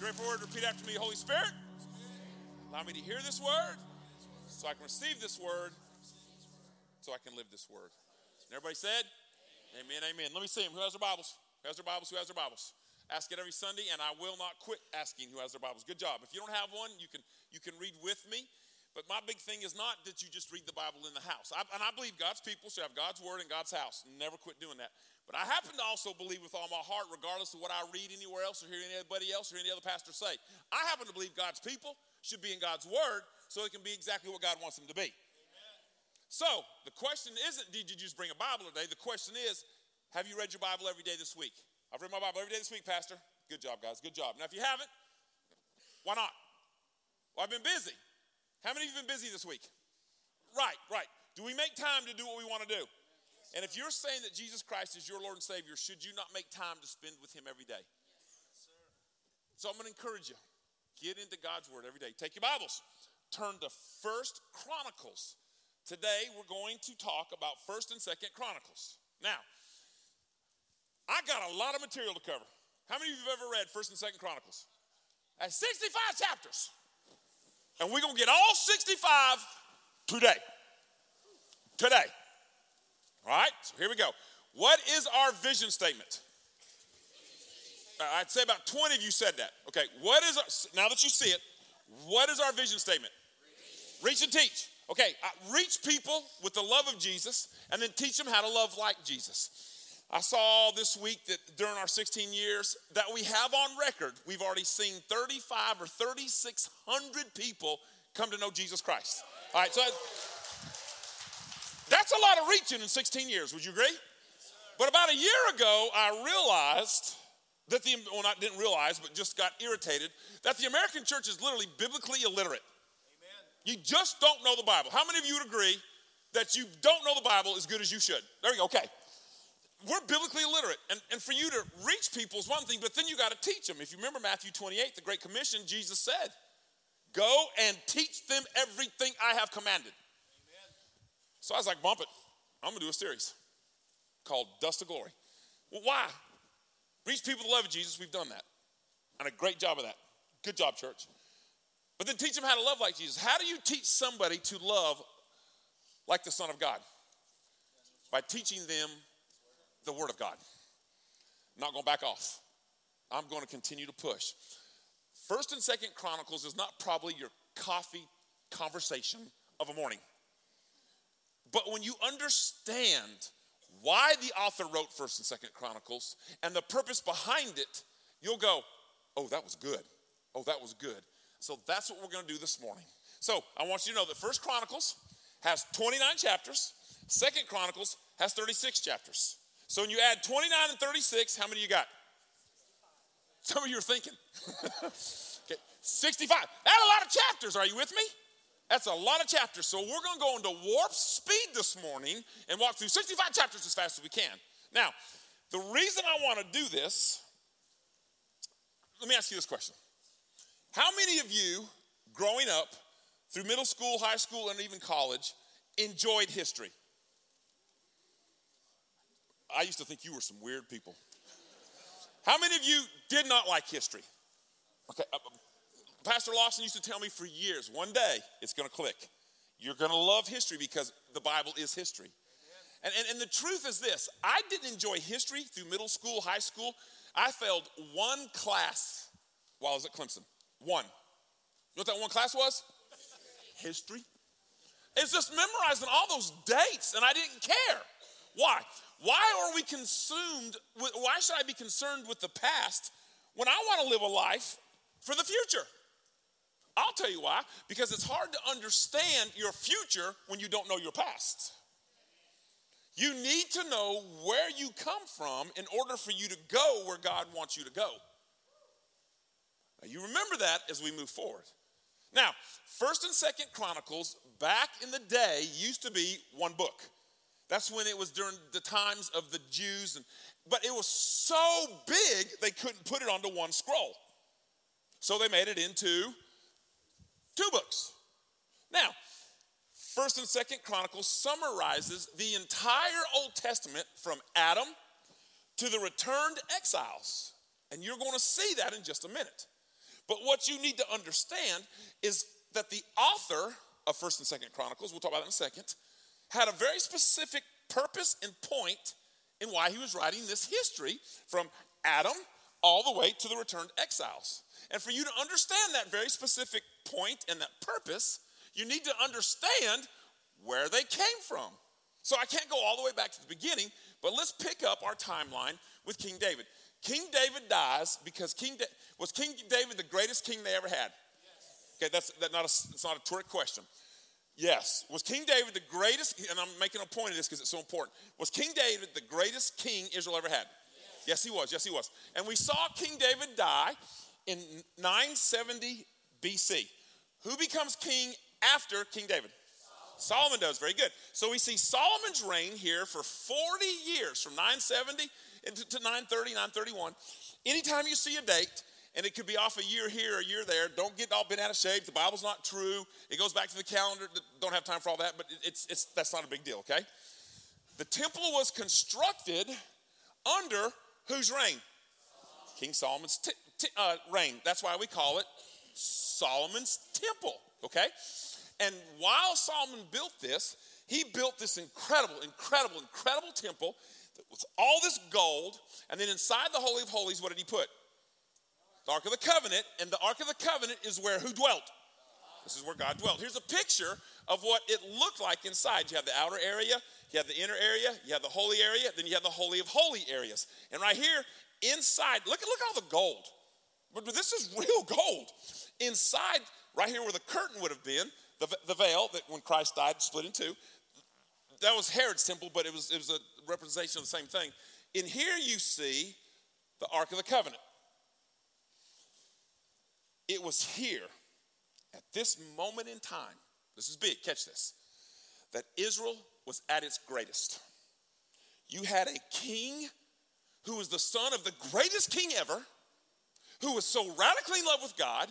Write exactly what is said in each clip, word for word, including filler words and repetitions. Go forward, repeat after me. Holy Spirit, allow me to hear this word so I can receive this word so I can live this word. And everybody said, amen, amen. Let me see them. Who has their Bibles? Who has their Bibles? Who has their Bibles? Ask it every Sunday, and I will not quit asking who has their Bibles. Good job. If you don't have one, you can you can read with me. But my big thing is not that you just read the Bible in the house. I, and I believe God's people should have God's word in God's house. Never quit doing that. But I happen to also believe with all my heart, regardless of what I read anywhere else or hear anybody else or any other pastor say, I happen to believe God's people should be in God's word so it can be exactly what God wants them to be. Amen. So the question isn't, did you just bring a Bible today? The question is, have you read your Bible every day this week? I've read my Bible every day this week, Pastor. Good job, guys. Good job. Now, if you haven't, why not? Well, I've been busy. How many of you have been busy this week? Right, right. Do we make time to do what we want to do? And if you're saying that Jesus Christ is your Lord and Savior, should you not make time to spend with him every day? Yes, sir. So I'm going to encourage you. Get into God's word every day. Take your Bibles. Turn to First Chronicles. Today we're going to talk about First and Second Chronicles. Now, I got a lot of material to cover. How many of you have ever read First and Second Chronicles? That's sixty-five chapters. And we're going to get all sixty-five today. Today. All right, so here we go. What is our vision statement? I'd say about twenty of you said that. Okay, what is, our, now that you see it, what is our vision statement? Reach, reach and teach. Okay, I reach people with the love of Jesus and then teach them how to love like Jesus. I saw this week that during our sixteen years that we have on record, we've already seen thirty-five or thirty-six hundred people come to know Jesus Christ. All right, so that's a lot of reaching in sixteen years. Would you agree? Yes, but about a year ago, I realized that the, well, I didn't realize, but just got irritated, that the American church is literally biblically illiterate. Amen. You just don't know the Bible. How many of you would agree that you don't know the Bible as good as you should? There you go, okay. We're biblically illiterate, and, and for you to reach people is one thing, but then you got to teach them. If you remember Matthew twenty-eight, the Great Commission, Jesus said, go and teach them everything I have commanded. Amen. So I was like, bump it. I'm going to do a series called Dust to Glory. Well, why? Reach people to love Jesus. We've done that, and a great job of that. Good job, church. But then teach them how to love like Jesus. How do you teach somebody to love like the Son of God? By teaching them the word of God. I'm not going to back off. I'm going to continue to push. First and Second Chronicles is not probably your coffee conversation of a morning. But when you understand why the author wrote First and Second Chronicles and the purpose behind it, you'll go, oh, that was good. Oh, that was good. So that's what we're going to do this morning. So I want you to know that First Chronicles has twenty-nine chapters. Second Chronicles has thirty-six chapters. So when you add twenty-nine and thirty-six, how many you got? Some of you are thinking. Okay, sixty-five. That's a lot of chapters. Are you with me? That's a lot of chapters. So we're going to go into warp speed this morning and walk through sixty-five chapters as fast as we can. Now, the reason I want to do this, let me ask you this question. How many of you growing up through middle school, high school, and even college enjoyed history? I used to think you were some weird people. How many of you did not like history? Okay, uh, Pastor Lawson used to tell me for years, one day it's going to click. You're going to love history because the Bible is history. And, and, and the truth is this. I didn't enjoy history through middle school, high school. I failed one class while I was at Clemson. One. You know what that one class was? History. It's just memorizing all those dates, and I didn't care. Why? Why are we consumed with, why should I be concerned with the past when I want to live a life for the future? I'll tell you why. Because it's hard to understand your future when you don't know your past. You need to know where you come from in order for you to go where God wants you to go. Now, you remember that as we move forward. Now, First and Second Chronicles back in the day used to be one book. That's when it was during the times of the Jews. And, but it was so big, they couldn't put it onto one scroll. So they made it into two books. Now, First and Second Chronicles summarizes the entire Old Testament from Adam to the returned exiles. And you're going to see that in just a minute. But what you need to understand is that the author of First and Second Chronicles, we'll talk about that in a second, had a very specific purpose and point in why he was writing this history from Adam all the way to the returned exiles. And for you to understand that very specific point and that purpose, you need to understand where they came from. So I can't go all the way back to the beginning, but let's pick up our timeline with King David. King David dies because King da- was King David the greatest king they ever had? Yes. Okay, that's that not a, it's not a trick question. Yes. Was King David the greatest, and I'm making a point of this because it's so important, was King David the greatest king Israel ever had? Yes. Yes, he was. Yes, he was. And we saw King David die in nine seventy B C. Who becomes king after King David? Solomon does, very good. So we see Solomon's reign here for forty years, from nine seventy to nine thirty, nine thirty-one. Anytime you see a date, and it could be off a year here, a year there, don't get all bent out of shape. The Bible's not true. It goes back to the calendar. Don't have time for all that, but it's it's that's not a big deal, okay? The temple was constructed under whose reign? King Solomon's t- t- uh, reign. That's why we call it Solomon's temple, okay? And while Solomon built this, he built this incredible, incredible, incredible temple with all this gold. And then inside the Holy of Holies, what did he put? The Ark of the Covenant. And the Ark of the Covenant is where who dwelt? This is where God dwelt. Here's a picture of what it looked like inside. You have the outer area, you have the inner area, you have the holy area, then you have the Holy of Holy areas. And right here, inside, look at look at all the gold. But this is real gold. Inside, right here where the curtain would have been, The, the veil that when Christ died split in two, that was Herod's temple, but it was it was a representation of the same thing. In here you see the Ark of the Covenant. It was here at this moment in time, this is big, catch this, that Israel was at its greatest. You had a king who was the son of the greatest king ever, who was so radically in love with God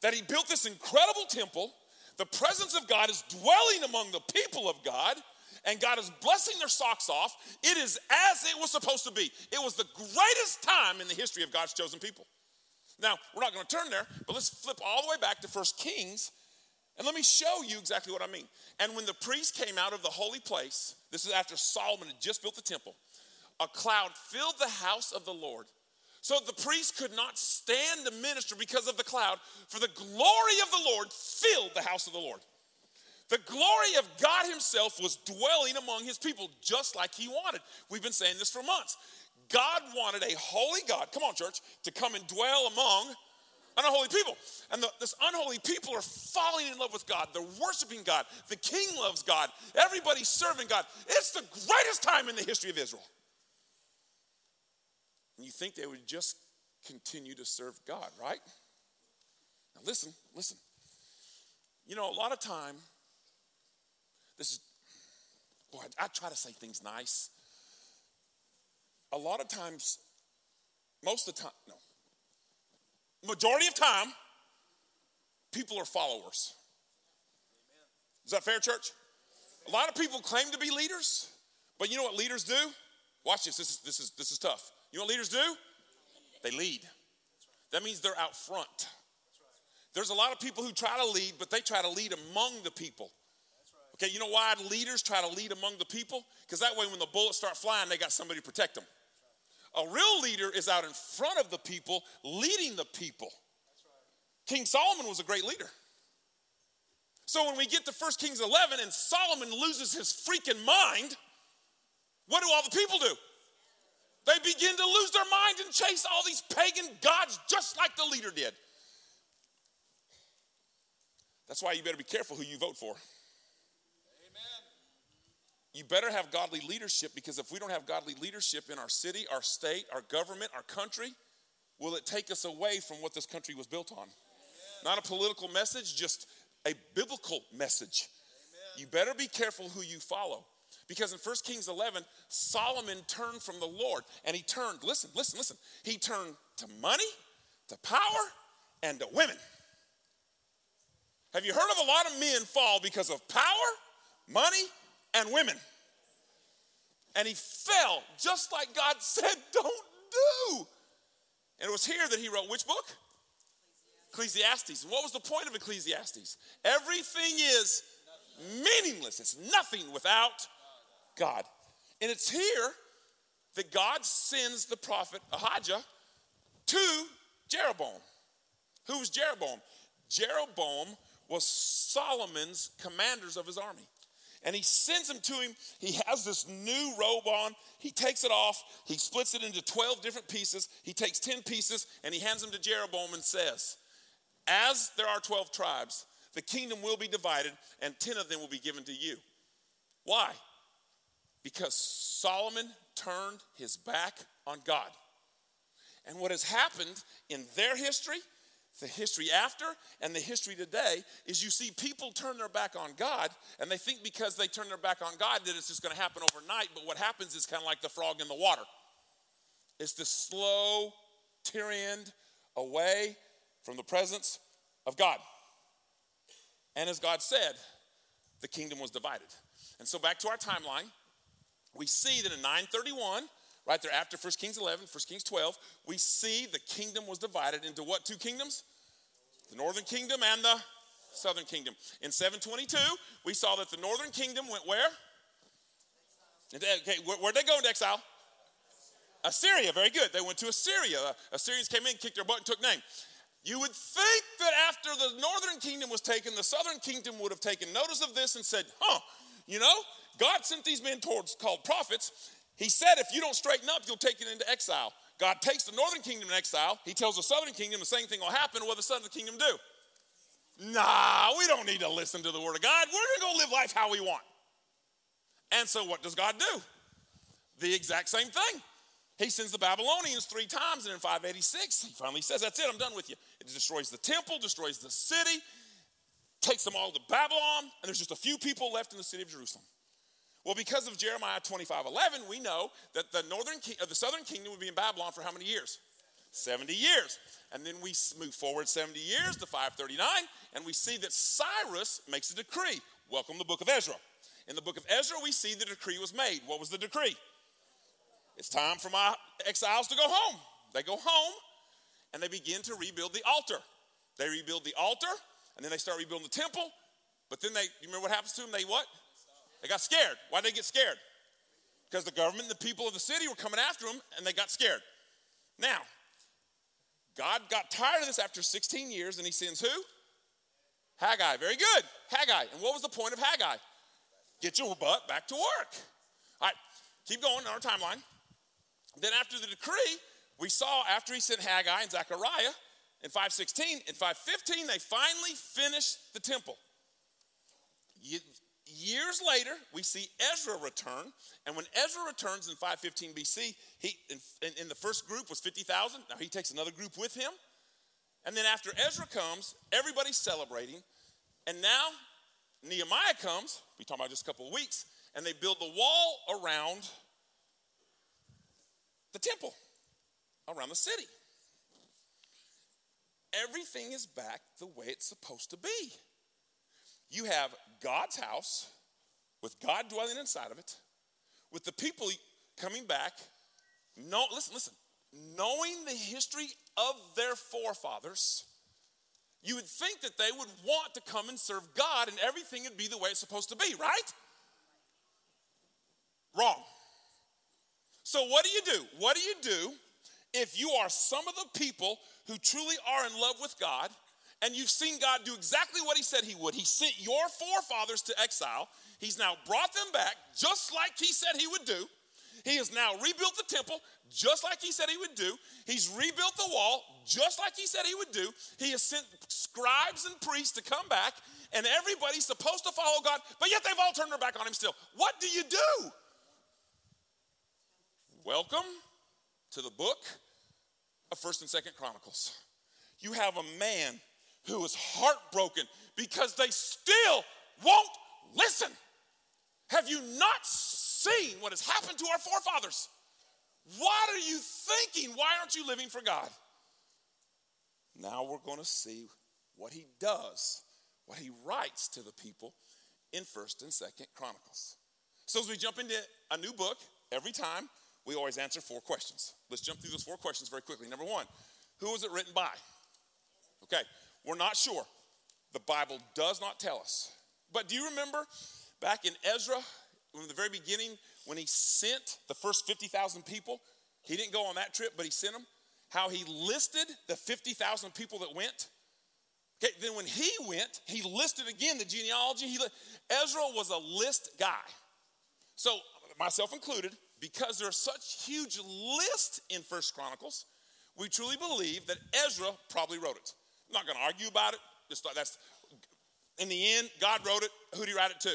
that he built this incredible temple. The presence of God is dwelling among the people of God, and God is blessing their socks off. It is as it was supposed to be. It was the greatest time in the history of God's chosen people. Now, we're not going to turn there, but let's flip all the way back to First Kings, and let me show you exactly what I mean. And when the priest came out of the holy place, this is after Solomon had just built the temple, a cloud filled the house of the Lord. So the priest could not stand to minister because of the cloud, for the glory of the Lord filled the house of the Lord. The glory of God himself was dwelling among his people just like he wanted. We've been saying this for months. God wanted a holy God, come on church, to come and dwell among unholy people. And the, this unholy people are falling in love with God. They're worshiping God. The king loves God. Everybody's serving God. It's the greatest time in the history of Israel. And you think they would just continue to serve God, right? Now listen, listen. You know, a lot of time, this is, boy, I, I try to say things nice. A lot of times, most of the time, no. Majority of time, people are followers. Is that fair, church? A lot of people claim to be leaders, but you know what leaders do? Watch this, this is, this is, this is tough. You know what leaders do? They lead. That means they're out front. There's a lot of people who try to lead, but they try to lead among the people. Okay, you know why leaders try to lead among the people? Because that way when the bullets start flying, they got somebody to protect them. A real leader is out in front of the people, leading the people. King Solomon was a great leader. So when we get to First Kings eleven and Solomon loses his freaking mind, what do all the people do? They begin to lose their mind and chase all these pagan gods just like the leader did. That's why you better be careful who you vote for. Amen. You better have godly leadership, because if we don't have godly leadership in our city, our state, our government, our country, will it take us away from what this country was built on? Amen. Not a political message, just a biblical message. Amen. You better be careful who you follow. Because in First Kings eleven, Solomon turned from the Lord. And he turned, listen, listen, listen. He turned to money, to power, and to women. Have you heard of a lot of men fall because of power, money, and women? And he fell just like God said, don't do. And it was here that he wrote which book? Ecclesiastes. And what was the point of Ecclesiastes? Everything is meaningless. It's nothing without God. And it's here that God sends the prophet Ahijah to Jeroboam. Who was Jeroboam? Jeroboam was Solomon's commanders of his army. And he sends him to him. He has this new robe on. He takes it off. He splits it into twelve different pieces. He takes ten pieces and he hands them to Jeroboam and says, as there are twelve tribes, the kingdom will be divided and ten of them will be given to you. Why? Because Solomon turned his back on God. And what has happened in their history, the history after, and the history today is you see people turn their back on God, and they think because they turn their back on God that it's just going to happen overnight. But what happens is kind of like the frog in the water. It's the slow tearing away from the presence of God. And as God said, the kingdom was divided. And so back to our timeline, we see that in nine thirty-one, right there after First Kings eleven, First Kings twelve, we see the kingdom was divided into what two kingdoms? The northern kingdom and the southern kingdom. In seven twenty-two, we saw that the northern kingdom went where? Okay, where'd they go into exile? Assyria, very good. They went to Assyria. Assyrians came in, kicked their butt, and took name. You would think that after the northern kingdom was taken, the southern kingdom would have taken notice of this and said, huh, you know, God sent these men towards called prophets. He said, if you don't straighten up, you'll take it into exile. God takes the northern kingdom in exile. He tells the southern kingdom the same thing will happen. What will the southern kingdom do? Nah, we don't need to listen to the word of God. We're going to go live life how we want. And so what does God do? The exact same thing. He sends the Babylonians three times, and in five eighty-six, he finally says, that's it, I'm done with you. It destroys the temple, destroys the city, takes them all to Babylon, and there's just a few people left in the city of Jerusalem. Well, because of Jeremiah twenty-five eleven, we know that the northern, king, or the southern kingdom would be in Babylon for how many years? seventy years. And then we move forward seventy years to five thirty-nine, and we see that Cyrus makes a decree. Welcome the book of Ezra. In the book of Ezra, we see the decree was made. What was the decree? It's time for my exiles to go home. They go home, and they begin to rebuild the altar. They rebuild the altar, and then they start rebuilding the temple. But then they, you remember what happens to them? They what? They got scared. Why did they get scared? Because the government and the people of the city were coming after them, and they got scared. Now, God got tired of this after sixteen years, and he sends who? Haggai. Very good. Haggai. And what was the point of Haggai? Get your butt back to work. All right, keep going on our timeline. Then after the decree, we saw after he sent Haggai and Zechariah in five sixteen, in five fifteen, they finally finished the temple. You, Years later, we see Ezra return, and when Ezra returns in five fifteen B C, he in, in the first group was fifty thousand. Now he takes another group with him, and then after Ezra comes, everybody's celebrating, and now Nehemiah comes. We talking about just a couple of weeks, and they build the wall around the temple, around the city. Everything is back the way it's supposed to be. You have God's house with God dwelling inside of it, with the people coming back. No, listen, listen. Knowing the history of their forefathers, you would think that they would want to come and serve God and everything would be the way it's supposed to be, right? Wrong. So what do you do? What do you do if you are some of the people who truly are in love with God? And you've seen God do exactly what he said he would. He sent your forefathers to exile. He's now brought them back just like he said he would do. He has now rebuilt the temple just like he said he would do. He's rebuilt the wall just like he said he would do. He has sent scribes and priests to come back, and everybody's supposed to follow God, but yet they've all turned their back on him still. What do you do? Welcome to the book of First and Second Chronicles. You have a man who is heartbroken because they still won't listen. Have you not seen what has happened to our forefathers? What are you thinking? Why aren't you living for God? Now we're going to see what he does, what he writes to the people in First and Second Chronicles. So as we jump into a new book, every time we always answer four questions. Let's jump through those four questions very quickly. Number one, who was it written by? Okay, we're not sure. The Bible does not tell us. But do you remember back in Ezra, in the very beginning, when he sent the first fifty thousand people? He didn't go on that trip, but he sent them. How he listed the fifty thousand people that went. Okay, then when he went, he listed again the genealogy. He li- Ezra was a list guy. So, myself included, because there's such huge list in First Chronicles, we truly believe that Ezra probably wrote it. I'm not going to argue about it. Just like that's in the end, God wrote it. Who'd he write it to?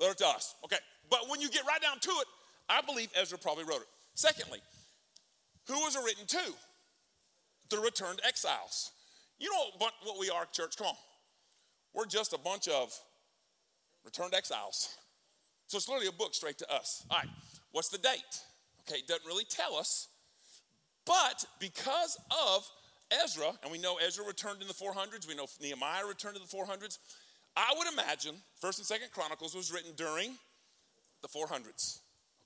Wrote it to us. Okay, but when you get right down to it, I believe Ezra probably wrote it. Secondly, who was it written to? The returned exiles. You know what we are, church? Come on. We're just a bunch of returned exiles. So it's literally a book straight to us. All right, what's the date? Okay, it doesn't really tell us. But because of Ezra, and we know Ezra returned in the four hundreds. We know Nehemiah returned in the four hundreds. I would imagine First and Second Chronicles was written during the four hundreds,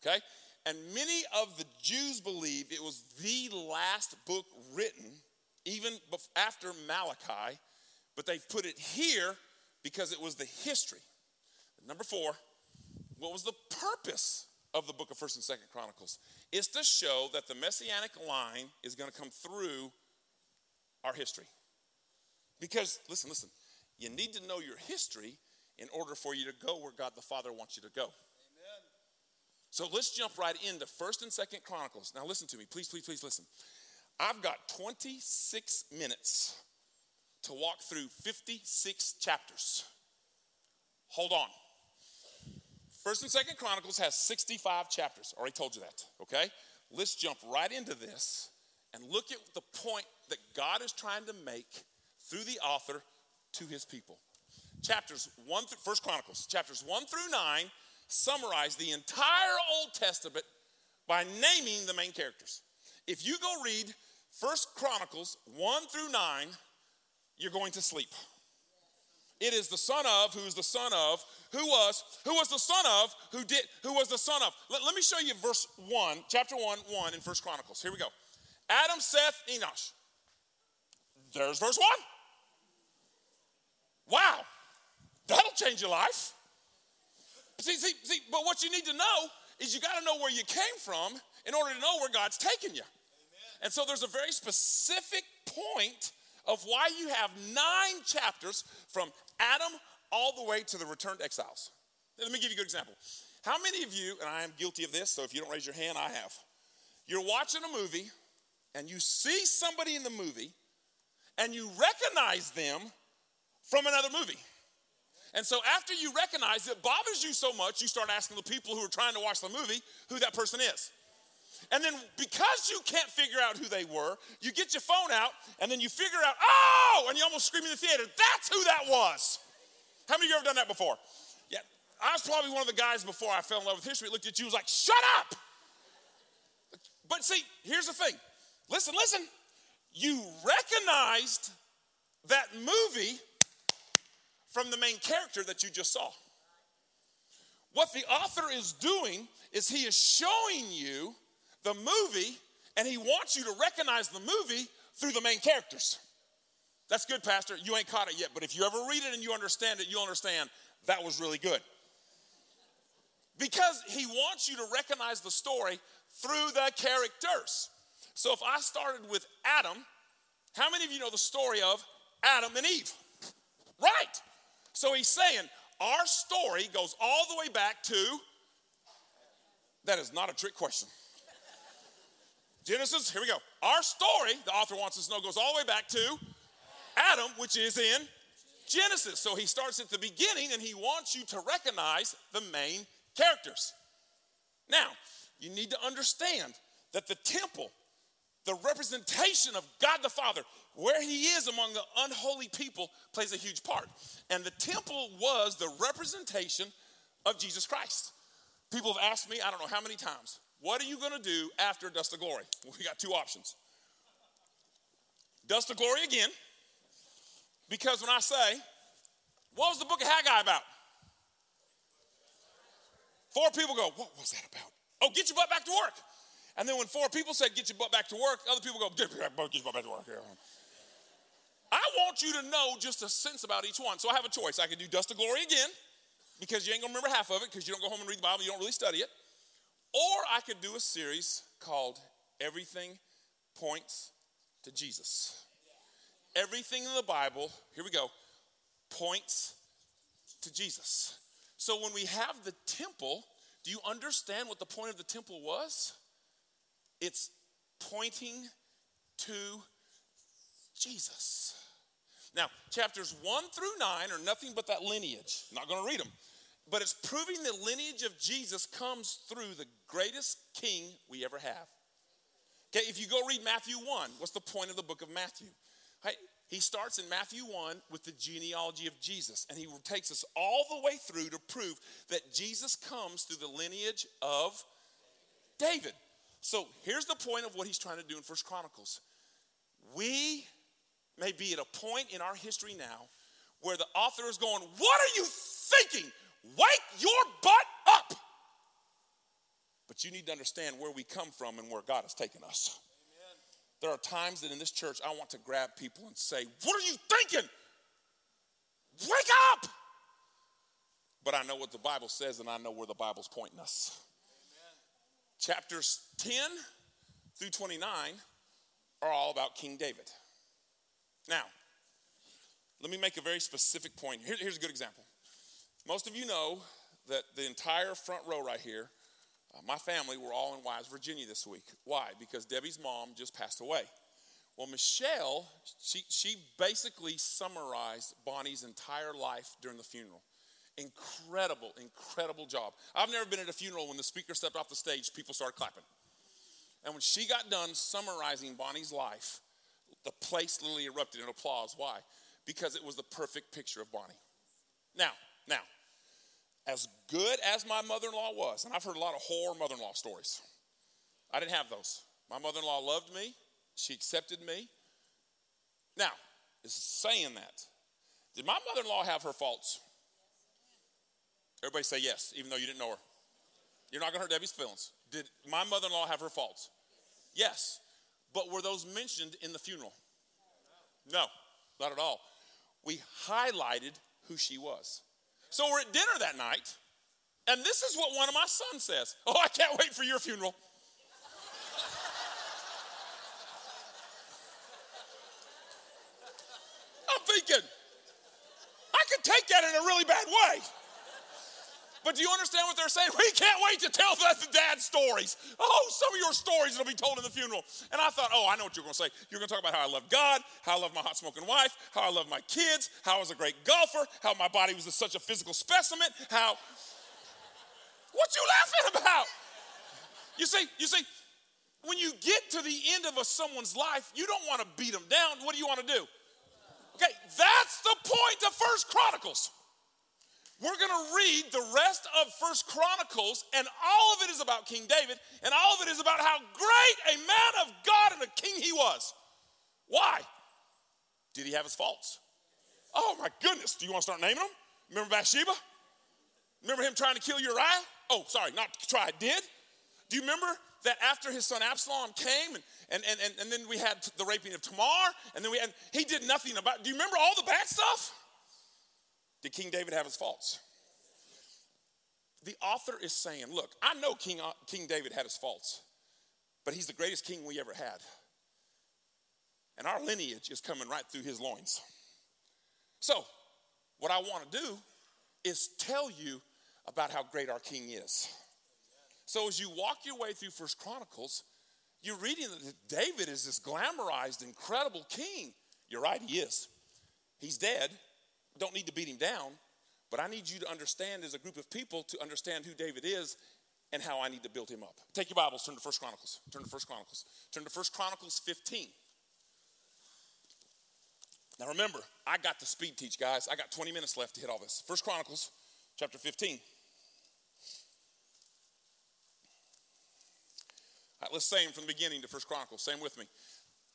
okay? And many of the Jews believe it was the last book written even after Malachi, but they've put it here because it was the history. Number four, what was the purpose of the book of First and Second Chronicles? It's to show that the Messianic line is going to come through our history. Because, listen, listen, you need to know your history in order for you to go where God the Father wants you to go. Amen. So let's jump right into First and Second Chronicles. Now listen to me, please, please, please listen. I've got twenty-six minutes to walk through fifty-six chapters. Hold on. First and Second Chronicles has sixty-five chapters. I already told you that, okay? Let's jump right into this and look at the point that God is trying to make through the author to his people. Chapters one through, First Chronicles, chapters one through nine summarize the entire Old Testament by naming the main characters. If you go read First Chronicles one through nine, you're going to sleep. It is the son of, who is the son of, who was, who was the son of, who did, who was the son of. Let, let me show you verse one, chapter one, one in First Chronicles. Here we go. Adam, Seth, Enosh. There's verse one. Wow, that'll change your life. See, see, see, but what you need to know is you got to know where you came from in order to know where God's taking you. Amen. And so there's a very specific point of why you have nine chapters from Adam all the way to the returned exiles. Let me give you a good example. How many of you, and I am guilty of this, so if you don't raise your hand, I have. You're watching a movie, and you see somebody in the movie, and you recognize them from another movie. And so after you recognize it, bothers you so much, you start asking the people who are trying to watch the movie who that person is. And then because you can't figure out who they were, you get your phone out, and then you figure out, oh, and you almost scream in the theater, that's who that was. How many of you ever done that before? Yeah, I was probably one of the guys before I fell in love with history. It looked at you and was like, shut up. But see, here's the thing. Listen, listen. You recognized that movie from the main character that you just saw. What the author is doing is he is showing you the movie, and he wants you to recognize the movie through the main characters. That's good, Pastor. You ain't caught it yet, but if you ever read it and you understand it, you'll understand that was really good. Because he wants you to recognize the story through the characters. So if I started with Adam, how many of you know the story of Adam and Eve? Right. So he's saying our story goes all the way back to, that is not a trick question. Genesis, here we go. Our story, the author wants us to know, goes all the way back to Adam, which is in Genesis. So he starts at the beginning, and he wants you to recognize the main characters. Now, you need to understand that the temple, the representation of God the Father, where he is among the unholy people, plays a huge part. And the temple was the representation of Jesus Christ. People have asked me, I don't know how many times, what are you going to do after Dust of Glory? Well, we got two options. Dust of Glory again, because when I say, what was the book of Haggai about? Four people go, what was that about? Oh, get your butt back to work. And then when four people said, get your butt back to work, other people go, get your butt back to work. I want you to know just a sense about each one. So I have a choice. I can do Dust to Glory again, because you ain't going to remember half of it because you don't go home and read the Bible. You don't really study it. Or I could do a series called Everything Points to Jesus. Everything in the Bible, here we go, points to Jesus. So when we have the temple, do you understand what the point of the temple was? It's pointing to Jesus. Now, chapters one through nine are nothing but that lineage. I'm not going to read them. But it's proving the lineage of Jesus comes through the greatest king we ever have. Okay, if you go read Matthew one, what's the point of the book of Matthew? Right? He starts in Matthew one with the genealogy of Jesus, and he takes us all the way through to prove that Jesus comes through the lineage of David. So here's the point of what he's trying to do in First Chronicles. We may be at a point in our history now where the author is going, what are you thinking? Wake your butt up. But you need to understand where we come from and where God has taken us. Amen. There are times that in this church, I want to grab people and say, what are you thinking? Wake up. But I know what the Bible says, and I know where the Bible's pointing us. Amen. Chapters ten through twenty-nine are all about King David. Now, let me make a very specific point. Here, here's a good example. Most of you know that the entire front row right here, uh, my family, were all in Wise, Virginia this week. Why? Because Debbie's mom just passed away. Well, Michelle, she, she basically summarized Bonnie's entire life during the funeral. Incredible, incredible job. I've never been at a funeral when the speaker stepped off the stage, people started clapping. And when she got done summarizing Bonnie's life, the place literally erupted in applause. Why? Because it was the perfect picture of Bonnie. Now, now, as good as my mother-in-law was, and I've heard a lot of horror mother-in-law stories. I didn't have those. My mother-in-law loved me. She accepted me. Now, is saying that, did my mother-in-law have her faults? Everybody say yes, even though you didn't know her. You're not going to hurt Debbie's feelings. Did my mother-in-law have her faults? Yes. But were those mentioned in the funeral? No, not at all. We highlighted who she was. So we're at dinner that night, and this is what one of my sons says. Oh, I can't wait for your funeral. I'm thinking, I could take that in a really bad way. But do you understand what they're saying? We can't wait to tell the dad's stories. Oh, some of your stories will be told in the funeral. And I thought, oh, I know what you're going to say. You're going to talk about how I love God, how I love my hot smoking wife, how I love my kids, how I was a great golfer, how my body was such a physical specimen, how... What you laughing about? You see, you see, when you get to the end of a, someone's life, you don't want to beat them down. What do you want to do? Okay, that's the point of First Chronicles. We're going to read the rest of First Chronicles, and all of it is about King David, and all of it is about how great a man of God and a king he was. Why? Did he have his faults? Oh, my goodness. Do you want to start naming them? Remember Bathsheba? Remember him trying to kill Uriah? Oh, sorry, not try, did. Do you remember that after his son Absalom came, and, and, and, and then we had the raping of Tamar, and then we had, he did nothing about it. Do you remember all the bad stuff? Did King David have his faults? The author is saying, look, I know King, King David had his faults, but he's the greatest king we ever had. And our lineage is coming right through his loins. So what I want to do is tell you about how great our king is. So as you walk your way through First Chronicles, you're reading that David is this glamorized, incredible king. You're right, he is. He's dead. Don't need to beat him down, but I need you to understand as a group of people to understand who David is and how I need to build him up. Take your Bibles, turn to First Chronicles, turn to First Chronicles, turn to First Chronicles fifteen. Now remember, I got the speed teach, guys. I got twenty minutes left to hit all this. First Chronicles chapter fifteen. All right, let's say them from the beginning to First Chronicles. Say them with me.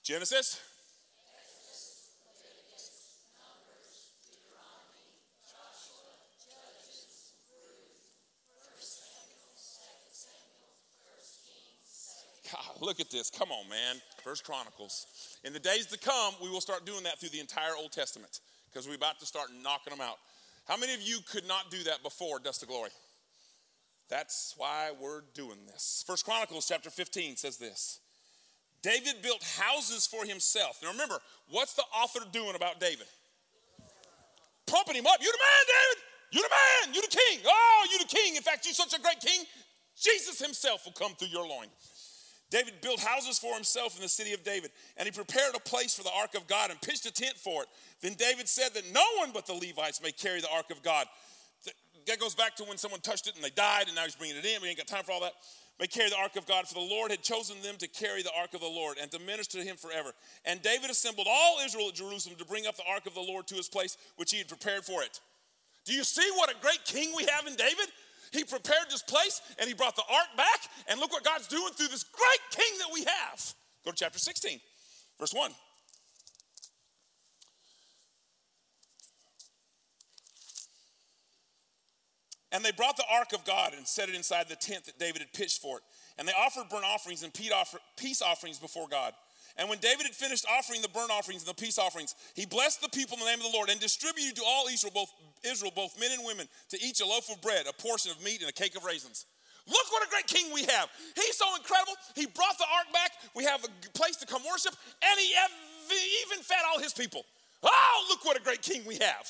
Genesis. Look at this. Come on, man. First Chronicles. In the days to come, we will start doing that through the entire Old Testament because we're about to start knocking them out. How many of you could not do that before Dust to Glory? That's why we're doing this. First Chronicles chapter fifteen says this. David built houses for himself. Now remember, what's the author doing about David? Pumping him up. You the man, David. You the man. You the king. Oh, you the king. In fact, you're such a great king. Jesus himself will come through your loin. David built houses for himself in the city of David, and he prepared a place for the ark of God and pitched a tent for it. Then David said that no one but the Levites may carry the ark of God. That goes back to when someone touched it and they died, and now he's bringing it in. We ain't got time for all that. May carry the ark of God, for the Lord had chosen them to carry the ark of the Lord and to minister to him forever. And David assembled all Israel at Jerusalem to bring up the ark of the Lord to his place, which he had prepared for it. Do you see what a great king we have in David? He prepared this place, and he brought the ark back, and look what God's doing through this great king that we have. Go to chapter sixteen, verse one. And they brought the ark of God and set it inside the tent that David had pitched for it. And they offered burnt offerings and peace offerings before God. And when David had finished offering the burnt offerings and the peace offerings, he blessed the people in the name of the Lord and distributed to all Israel, both Israel, both men and women, to each a loaf of bread, a portion of meat, and a cake of raisins. Look what a great king we have. He's so incredible. He brought the ark back. We have a place to come worship. And he even fed all his people. Oh, look what a great king we have.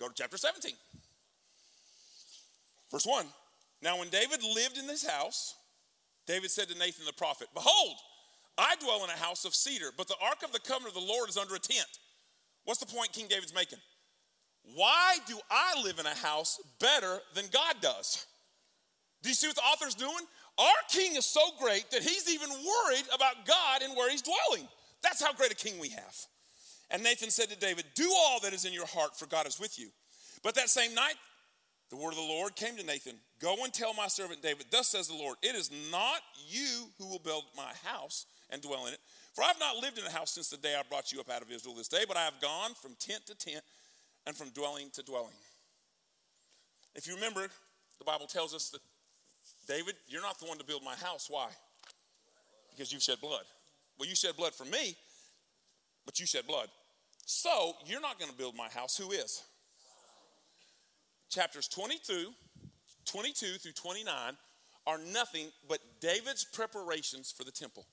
Go to chapter seventeen. Verse one. Now when David lived in this house, David said to Nathan the prophet, behold, I dwell in a house of cedar, but the ark of the covenant of the Lord is under a tent. What's the point King David's making? Why do I live in a house better than God does? Do you see what the author's doing? Our king is so great that he's even worried about God and where he's dwelling. That's how great a king we have. And Nathan said to David, do all that is in your heart, for God is with you. But that same night, the word of the Lord came to Nathan. Go and tell my servant David, thus says the Lord, it is not you who will build my house and dwell in it. For I have not lived in a house since the day I brought you up out of Israel this day, but I have gone from tent to tent and from dwelling to dwelling. If you remember, the Bible tells us that, David, you're not the one to build my house. Why? Because you've shed blood. Well, you shed blood for me, but you shed blood. So you're not going to build my house. Who is? Chapters twenty-two, twenty-two through twenty-nine are nothing but David's preparations for the temple.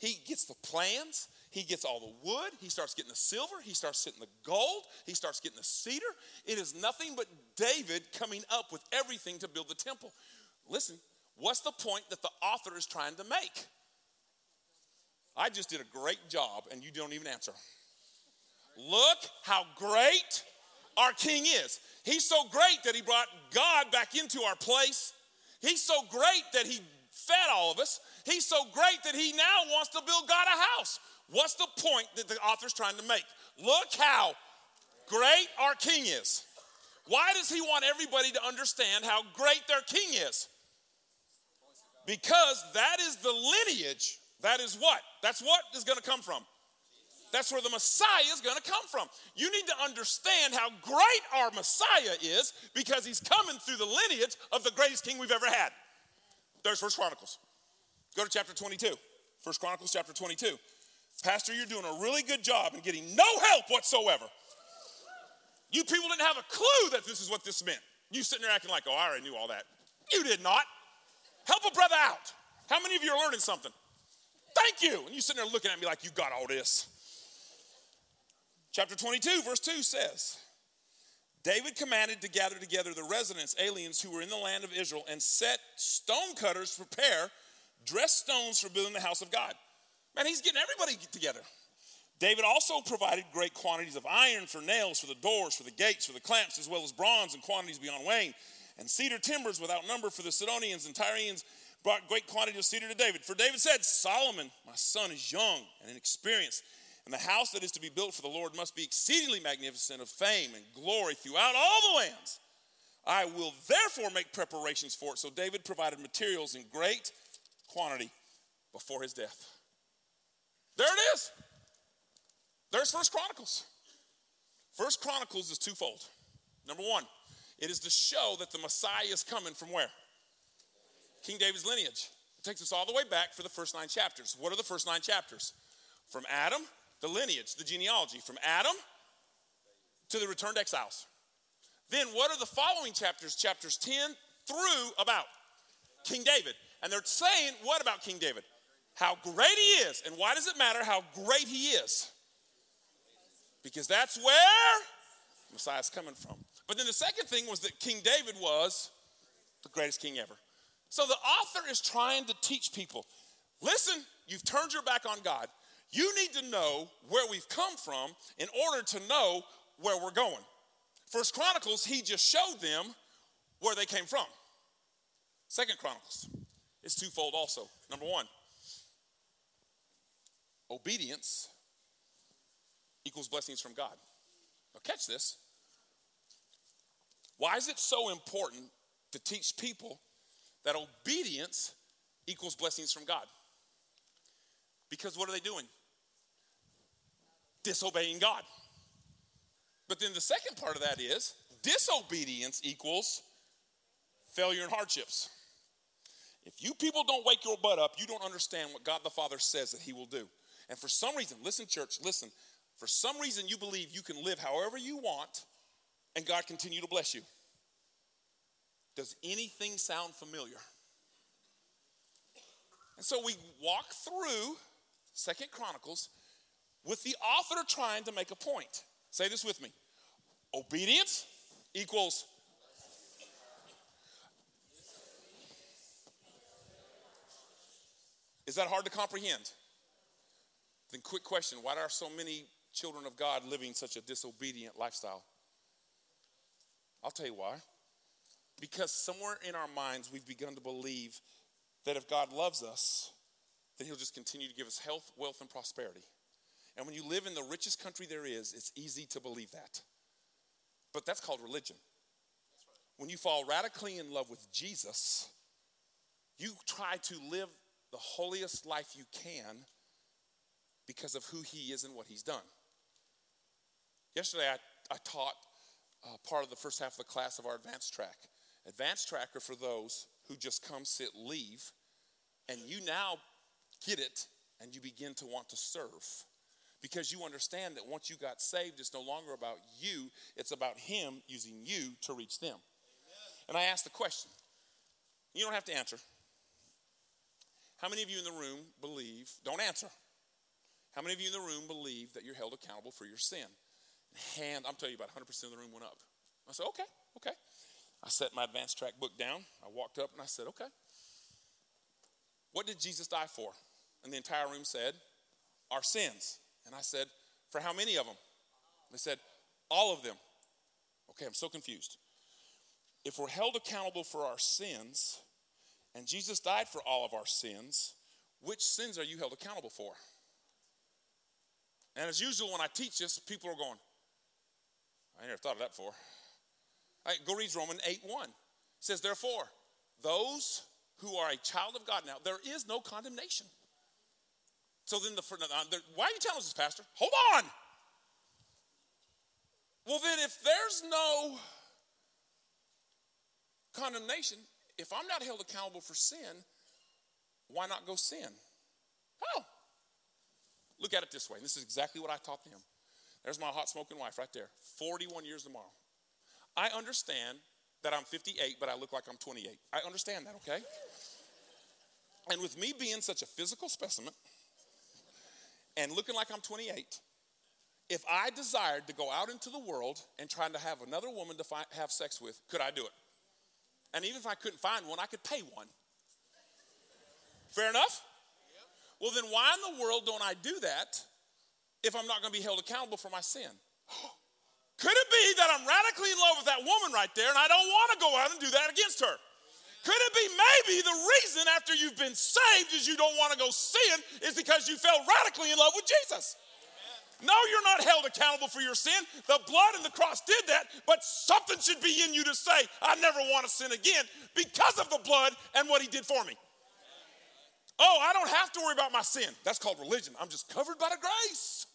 He gets the plans. He gets all the wood. He starts getting the silver. He starts getting the gold. He starts getting the cedar. It is nothing but David coming up with everything to build the temple. Listen, what's the point that the author is trying to make? I just did a great job, and you don't even answer. Look how great our king is. He's so great that he brought God back into our place. He's so great that he fed all of us. He's so great that he now wants to build God a house. What's the point that the author's trying to make? Look how great our king is. Why does he want everybody to understand how great their king is? Because that is the lineage. That is what? That's what is going to come from. That's where the Messiah is going to come from. You need to understand how great our Messiah is because he's coming through the lineage of the greatest king we've ever had. There's First Chronicles. Go to chapter twenty-two. First Chronicles chapter twenty-two. Pastor, you're doing a really good job and getting no help whatsoever. You people didn't have a clue that this is what this meant. You sitting there acting like, oh, I already knew all that. You did not. Help a brother out. How many of you are learning something? Thank you. And you sitting there looking at me like you got all this. Chapter twenty-two, verse two says, David commanded to gather together the residents, aliens who were in the land of Israel, and set stonecutters to prepare, dressed stones for building the house of God. Man, he's getting everybody together. David also provided great quantities of iron for nails, for the doors, for the gates, for the clamps, as well as bronze and quantities beyond weighing, and cedar timbers without number for the Sidonians and Tyrians brought great quantity of cedar to David. For David said, Solomon, my son, is young and inexperienced, and the house that is to be built for the Lord must be exceedingly magnificent of fame and glory throughout all the lands. I will therefore make preparations for it. So David provided materials in great quantity before his death. There it is. There's First Chronicles. First Chronicles is twofold. Number one, it is to show that the Messiah is coming from where? King David's lineage. It takes us all the way back for the first nine chapters. What are the first nine chapters? From Adam, the lineage, the genealogy. From Adam to the returned exiles. Then what are the following chapters? Chapters ten through about King David. And they're saying, what about King David? How great he is. And why does it matter how great he is? Because that's where the Messiah's coming from. But then the second thing was that King David was the greatest king ever. So the author is trying to teach people, listen, you've turned your back on God. You need to know where we've come from in order to know where we're going. First Chronicles, he just showed them where they came from. Second Chronicles is twofold also. Number one, obedience equals blessings from God. Now catch this. Why is it so important to teach people that obedience equals blessings from God? Because what are they doing? Disobeying God. But then the second part of that is disobedience equals failure and hardships. If you people don't wake your butt up, you don't understand what God the Father says that he will do. And for some reason, listen, church, listen. For some reason, you believe you can live however you want and God continue to bless you. Does anything sound familiar? And so we walk through Second Chronicles with the author trying to make a point. Say this with me. Obedience equals. Is that hard to comprehend? Then quick question. Why are so many children of God living such a disobedient lifestyle? I'll tell you why. Because somewhere in our minds we've begun to believe that if God loves us, then he'll just continue to give us health, wealth, and prosperity. And when you live in the richest country there is, it's easy to believe that. But that's called religion. That's right. When you fall radically in love with Jesus, you try to live the holiest life you can because of who he is and what he's done. Yesterday I, I taught uh, part of the first half of the class of our advanced track. Advanced track are for those who just come, sit, leave, and you now get it and you begin to want to serve. Because you understand that once you got saved, it's no longer about you, it's about him using you to reach them. Amen. And I asked the question, you don't have to answer. How many of you in the room believe, don't answer. How many of you in the room believe that you're held accountable for your sin? And I'm telling you, about one hundred percent of the room went up. I said, okay, okay. I set my advanced track book down. I walked up and I said, okay. What did Jesus die for? And the entire room said, our sins. And I said, for how many of them? They said, all of them. Okay, I'm so confused. If we're held accountable for our sins, and Jesus died for all of our sins, which sins are you held accountable for? And as usual, when I teach this, people are going, I never thought of that before. All right, go read Romans eight one. It says, therefore, those who are a child of God now, there is no condemnation. So then, the why are you telling us this, Pastor? Hold on. Well, then if there's no condemnation, if I'm not held accountable for sin, why not go sin? Oh, look at it this way. And this is exactly what I taught them. There's my hot smoking wife right there, forty-one years tomorrow. I understand that I'm fifty-eight, but I look like I'm twenty-eight. I understand that, okay? And with me being such a physical specimen and looking like I'm twenty-eight, if I desired to go out into the world and trying to have another woman to fi- have sex with, could I do it? And even if I couldn't find one, I could pay one. Fair enough? Well, then why in the world don't I do that if I'm not going to be held accountable for my sin? Could it be that I'm radically in love with that woman right there and I don't want to go out and do that against her? Could it be maybe the reason after you've been saved is you don't want to go sin is because you fell radically in love with Jesus? Amen. No, you're not held accountable for your sin. The blood and the cross did that, but something should be in you to say, I never want to sin again because of the blood and what he did for me. Amen. Oh, I don't have to worry about my sin. That's called religion. I'm just covered by the grace.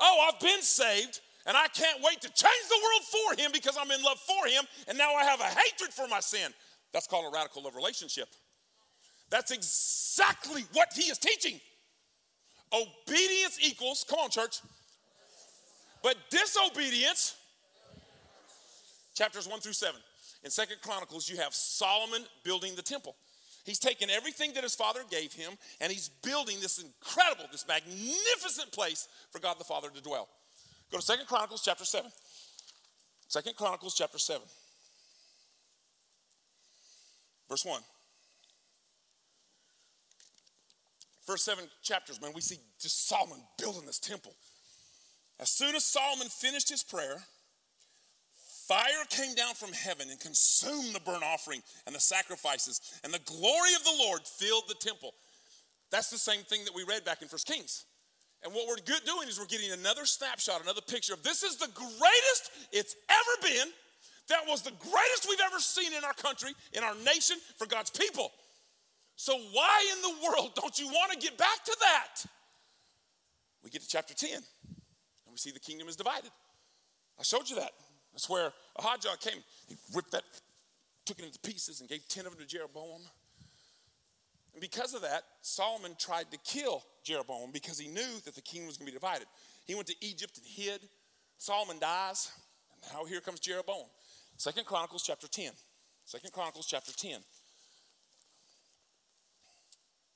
Oh, I've been saved. And I can't wait to change the world for him because I'm in love for him. And now I have a hatred for my sin. That's called a radical love relationship. That's exactly what he is teaching. Obedience equals, come on, church. But disobedience, chapters one through seven. In Second Chronicles, you have Solomon building the temple. He's taken everything that his father gave him, and he's building this incredible, this magnificent place for God the Father to dwell. Go to Second Chronicles chapter seven. Second Chronicles chapter seven. Verse one. First seven chapters, man, we see just Solomon building this temple. As soon as Solomon finished his prayer, fire came down from heaven and consumed the burnt offering and the sacrifices, and the glory of the Lord filled the temple. That's the same thing that we read back in First Kings. And what we're doing is we're getting another snapshot, another picture of this is the greatest it's ever been. That was the greatest we've ever seen in our country, in our nation, for God's people. So why in the world don't you want to get back to that? We get to chapter ten, and we see the kingdom is divided. I showed you that. That's where Ahijah came. He ripped that, took it into pieces, and gave ten of them to Jeroboam. And because of that, Solomon tried to kill Jeroboam because he knew that the kingdom was going to be divided. He went to Egypt and hid. Solomon dies, and now here comes Jeroboam. Second Chronicles chapter ten. Second Chronicles chapter ten.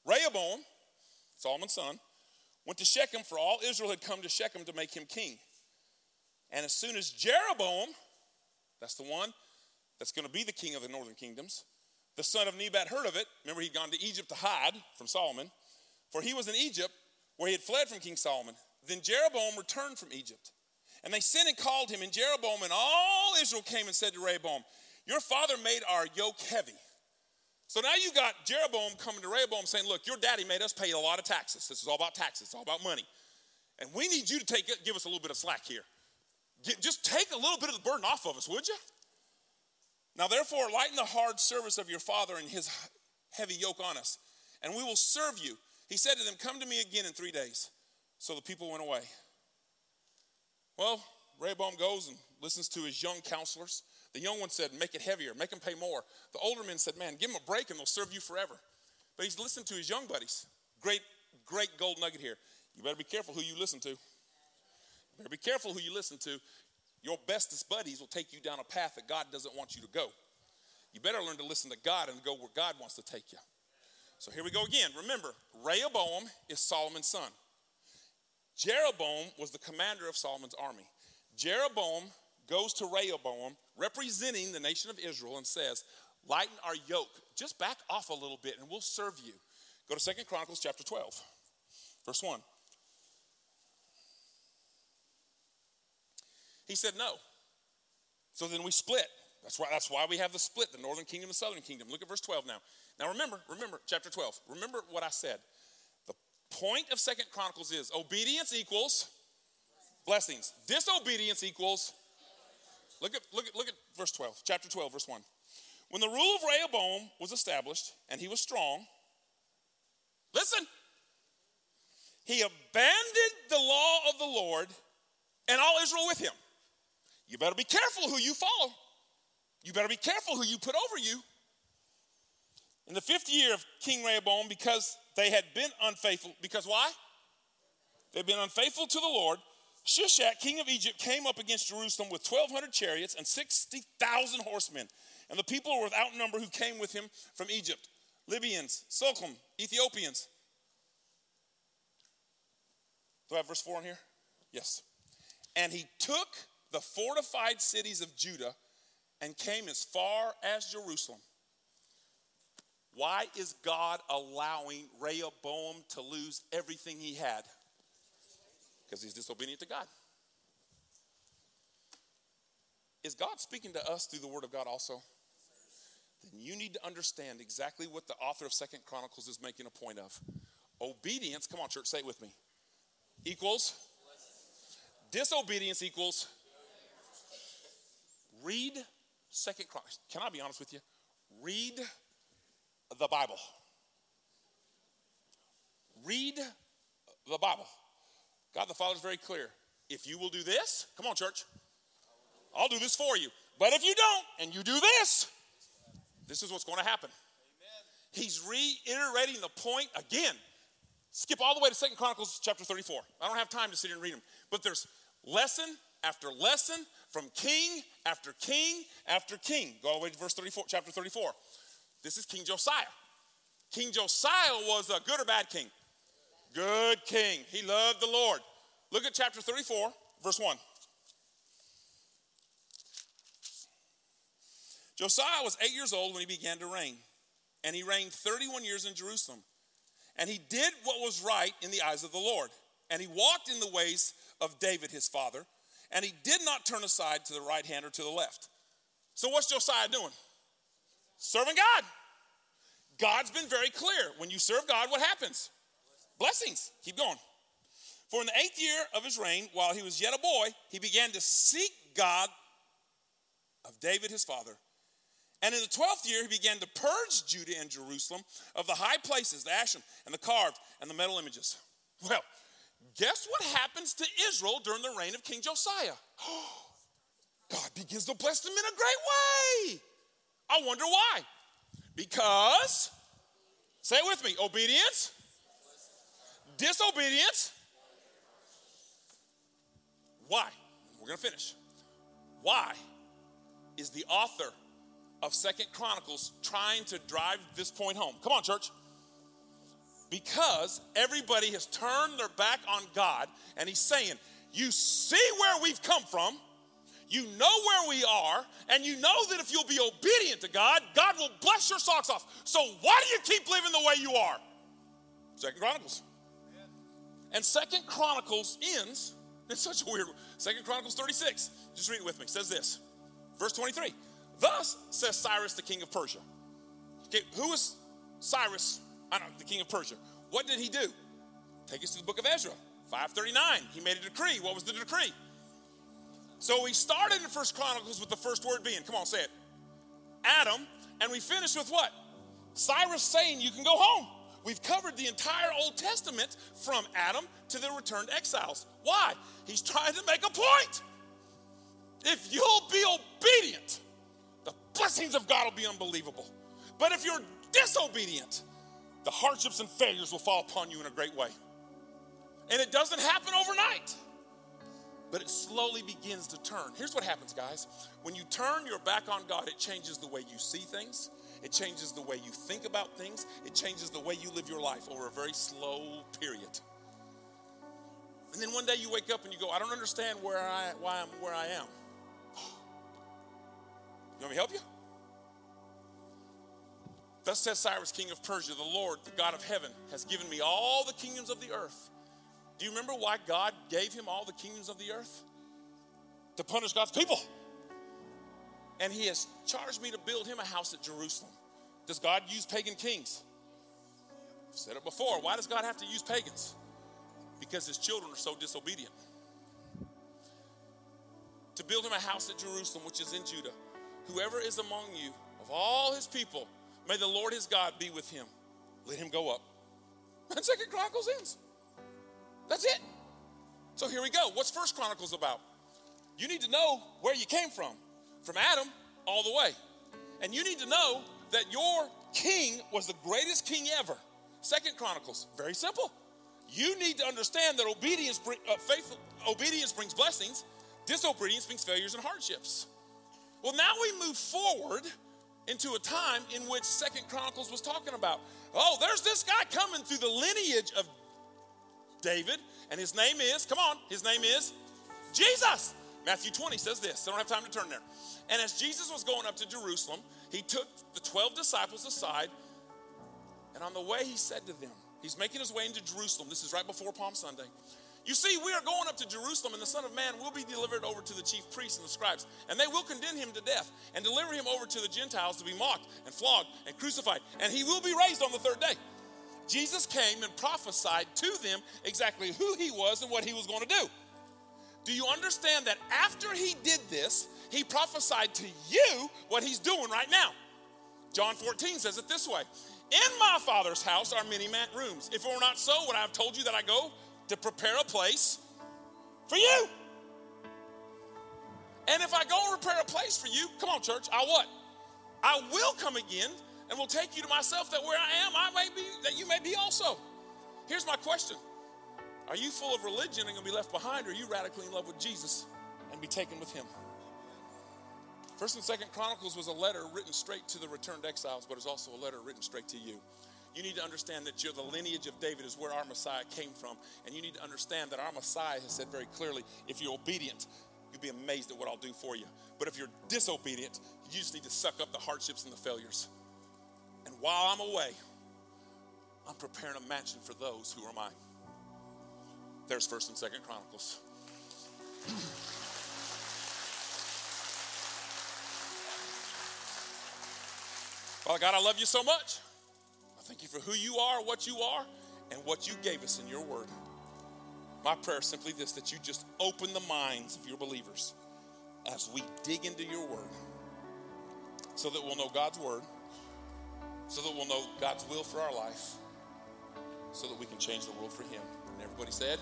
Rehoboam, Solomon's son, went to Shechem, for all Israel had come to Shechem to make him king. And as soon as Jeroboam, that's the one that's going to be the king of the northern kingdoms, the son of Nebat heard of it. Remember, he'd gone to Egypt to hide from Solomon, for he was in Egypt where he had fled from King Solomon. Then Jeroboam returned from Egypt, and they sent and called him. And Jeroboam and all Israel came and said to Rehoboam, "Your father made our yoke heavy." So now you got Jeroboam coming to Rehoboam saying, "Look, your daddy made us pay a lot of taxes. This is all about taxes. It's all about money. And we need you to take it, give us a little bit of slack here. Get, just take a little bit of the burden off of us, would you? Now, therefore, lighten the hard service of your father and his heavy yoke on us, and we will serve you." He said to them, "Come to me again in three days. So the people went away. Well, Rehoboam goes and listens to his young counselors. The young one said, "Make it heavier, make them pay more." The older men said, "Man, give them a break and they'll serve you forever." But he's listening to his young buddies. Great, great gold nugget here. You better be careful who you listen to. Be careful who you listen to. Your bestest buddies will take you down a path that God doesn't want you to go. You better learn to listen to God and go where God wants to take you. So here we go again. Remember, Rehoboam is Solomon's son. Jeroboam was the commander of Solomon's army. Jeroboam goes to Rehoboam, representing the nation of Israel, and says, "Lighten our yoke. Just back off a little bit and we'll serve you." Go to Second Chronicles chapter twelve, verse one. He said no. So then we split. That's why, that's why we have the split, the northern kingdom and southern kingdom. Look at verse twelve now. Now remember, remember, chapter twelve. Remember what I said. The point of Second Chronicles is obedience equals blessings. Disobedience equals. Look at, look at, look at verse twelve, chapter twelve, verse one. When the rule of Rehoboam was established and he was strong, listen, he abandoned the law of the Lord and all Israel with him. You better be careful who you follow. You better be careful who you put over you. In the fifth year of King Rehoboam, because they had been unfaithful, because why? They'd been unfaithful to the Lord. Shishak, king of Egypt, came up against Jerusalem with twelve hundred chariots and sixty thousand horsemen. And the people were without number who came with him from Egypt. Libyans, Sochem, Ethiopians. Do I have verse four in here? Yes. And he took the fortified cities of Judah and came as far as Jerusalem. Why is God allowing Rehoboam to lose everything he had? Because he's disobedient to God. Is God speaking to us through the word of God also? Then you need to understand exactly what the author of Second Chronicles is making a point of. Obedience, come on church, say it with me, equals disobedience equals. Read Second Chronicles. Can I be honest with you? Read the Bible. Read the Bible. God the Father is very clear. If you will do this, come on, church, I'll do this for you. But if you don't and you do this, this is what's going to happen. He's reiterating the point again. Skip all the way to Second Chronicles chapter thirty-four. I don't have time to sit here and read them. But there's lesson after lesson from king after king after king. Go all the way to verse thirty-four, chapter thirty-four. This is King Josiah. King Josiah was a good or bad king? Good king. He loved the Lord. Look at chapter thirty-four, verse one. Josiah was eight years old when he began to reign, and he reigned thirty-one years in Jerusalem. And he did what was right in the eyes of the Lord, and he walked in the ways of David his father, and he did not turn aside to the right hand or to the left. So what's Josiah doing? Serving God. God's been very clear. When you serve God, what happens? Blessings. Keep going. For in the eighth year of his reign, while he was yet a boy, he began to seek God of David his father. And in the twelfth year, he began to purge Judah and Jerusalem of the high places, the Ashim and the carved and the metal images. Well, guess what happens to Israel during the reign of King Josiah? God begins to bless them in a great way. I wonder why. Because, say it with me, obedience, disobedience. Why? We're going to finish. Why is the author of Second Chronicles trying to drive this point home? Come on, church. Because everybody has turned their back on God, and he's saying, you see where we've come from, you know where we are, and you know that if you'll be obedient to God, God will bless your socks off. So why do you keep living the way you are? Second Chronicles. Amen. And Second Chronicles ends, it's such a weird one. Second Chronicles thirty-six, just read it with me. It says this, verse twenty-three. Thus says Cyrus, the king of Persia. Okay, who is Cyrus? I don't know, the king of Persia. What did he do? Take us to the book of Ezra, five thirty-nine. He made a decree. What was the decree? So we started in First Chronicles with the first word being, come on, say it, Adam, and we finished with what? Cyrus saying you can go home. We've covered the entire Old Testament from Adam to the returned exiles. Why? He's trying to make a point. If you'll be obedient, the blessings of God will be unbelievable. But if you're disobedient, the hardships and failures will fall upon you in a great way. And it doesn't happen overnight. But it slowly begins to turn. Here's what happens, guys. When you turn your back on God, it changes the way you see things. It changes the way you think about things. It changes the way you live your life over a very slow period. And then one day you wake up and you go, I don't understand where I, why I'm where I am. You want me to help you? Thus says Cyrus, king of Persia, the Lord, the God of heaven, has given me all the kingdoms of the earth. Do you remember why God gave him all the kingdoms of the earth? To punish God's people. And he has charged me to build him a house at Jerusalem. Does God use pagan kings? I've said it before. Why does God have to use pagans? Because his children are so disobedient. To build him a house at Jerusalem, which is in Judah. Whoever is among you, of all his people, may the Lord his God be with him. Let him go up. And Second Chronicles ends. That's it. So here we go. What's First Chronicles about? You need to know where you came from, from Adam all the way. And you need to know that your king was the greatest king ever. Second Chronicles, very simple. You need to understand that obedience, uh, faithful, obedience brings blessings. Disobedience brings failures and hardships. Well, now we move forward into a time in which Second Chronicles was talking about, oh, there's this guy coming through the lineage of David, and his name is, come on, his name is Jesus. Matthew twenty says this. I don't have time to turn there. And as Jesus was going up to Jerusalem, he took the twelve disciples aside, and on the way he said to them, he's making his way into Jerusalem. This is right before Palm Sunday. You see, we are going up to Jerusalem, and the Son of Man will be delivered over to the chief priests and the scribes, and they will condemn him to death and deliver him over to the Gentiles to be mocked and flogged and crucified, and he will be raised on the third day. Jesus came and prophesied to them exactly who he was and what he was going to do. Do you understand that after he did this, he prophesied to you what he's doing right now? John fourteen says it this way. In my Father's house are many rooms. If it were not so, would I have told you that I go to prepare a place for you? And if I go and prepare a place for you, come on, church, I what? I will come again and will take you to myself, that where I am, I may be, that you may be also. Here's my question. Are you full of religion and going to be left behind, or are you radically in love with Jesus and be taken with him? First and Second Chronicles was a letter written straight to the returned exiles, but it's also a letter written straight to you. You need to understand that you're the lineage of David is where our Messiah came from, and you need to understand that our Messiah has said very clearly, if you're obedient, you'll be amazed at what I'll do for you. But if you're disobedient, you just need to suck up the hardships and the failures. And while I'm away, I'm preparing a mansion for those who are mine. There's First and Second Chronicles. Father God, I love you so much. I thank you for who you are, what you are, and what you gave us in your word. My prayer is simply this, that you just open the minds of your believers as we dig into your word, so that we'll know God's word, so that we'll know God's will for our life, so that we can change the world for him. And everybody said...